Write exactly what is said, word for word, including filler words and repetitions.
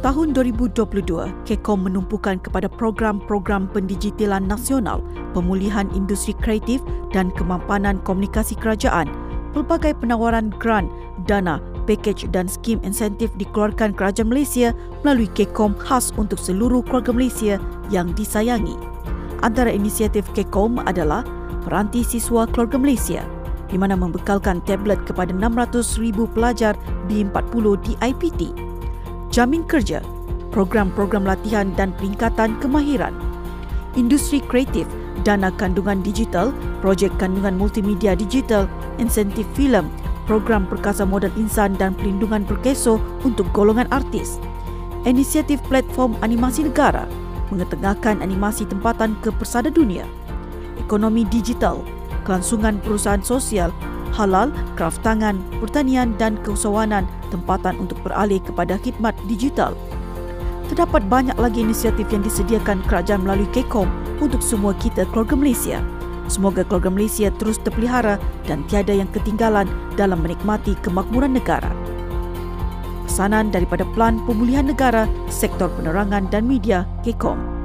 Tahun dua ribu dua puluh dua, Kekom menumpukan kepada program-program pendigitalan nasional, pemulihan industri kreatif dan kemampanan komunikasi kerajaan. Pelbagai penawaran grant, dana, pakej dan skim insentif dikeluarkan Kerajaan Malaysia melalui Kekom khas untuk seluruh keluarga Malaysia yang disayangi. Antara inisiatif Kekom adalah Peranti Siswa Keluarga Malaysia, di mana membekalkan tablet kepada enam ratus ribu pelajar di empat puluh D I P T. Jamin kerja, program-program latihan dan peningkatan kemahiran, industri kreatif, dana kandungan digital, projek kandungan multimedia digital, insentif filem, program perkasa modal insan dan pelindungan perkeso untuk golongan artis. Inisiatif platform animasi negara, mengetengahkan animasi tempatan ke persada dunia. Ekonomi digital, kelangsungan perusahaan sosial, halal, kraft tangan, pertanian dan keusahawanan tempatan untuk beralih kepada khidmat digital. Terdapat banyak lagi inisiatif yang disediakan kerajaan melalui Kekom untuk semua kita keluarga Malaysia. Semoga keluarga Malaysia terus terpelihara dan tiada yang ketinggalan dalam menikmati kemakmuran negara. Pesanan daripada Pelan Pemulihan Negara, Sektor Penerangan dan Media, Kekom.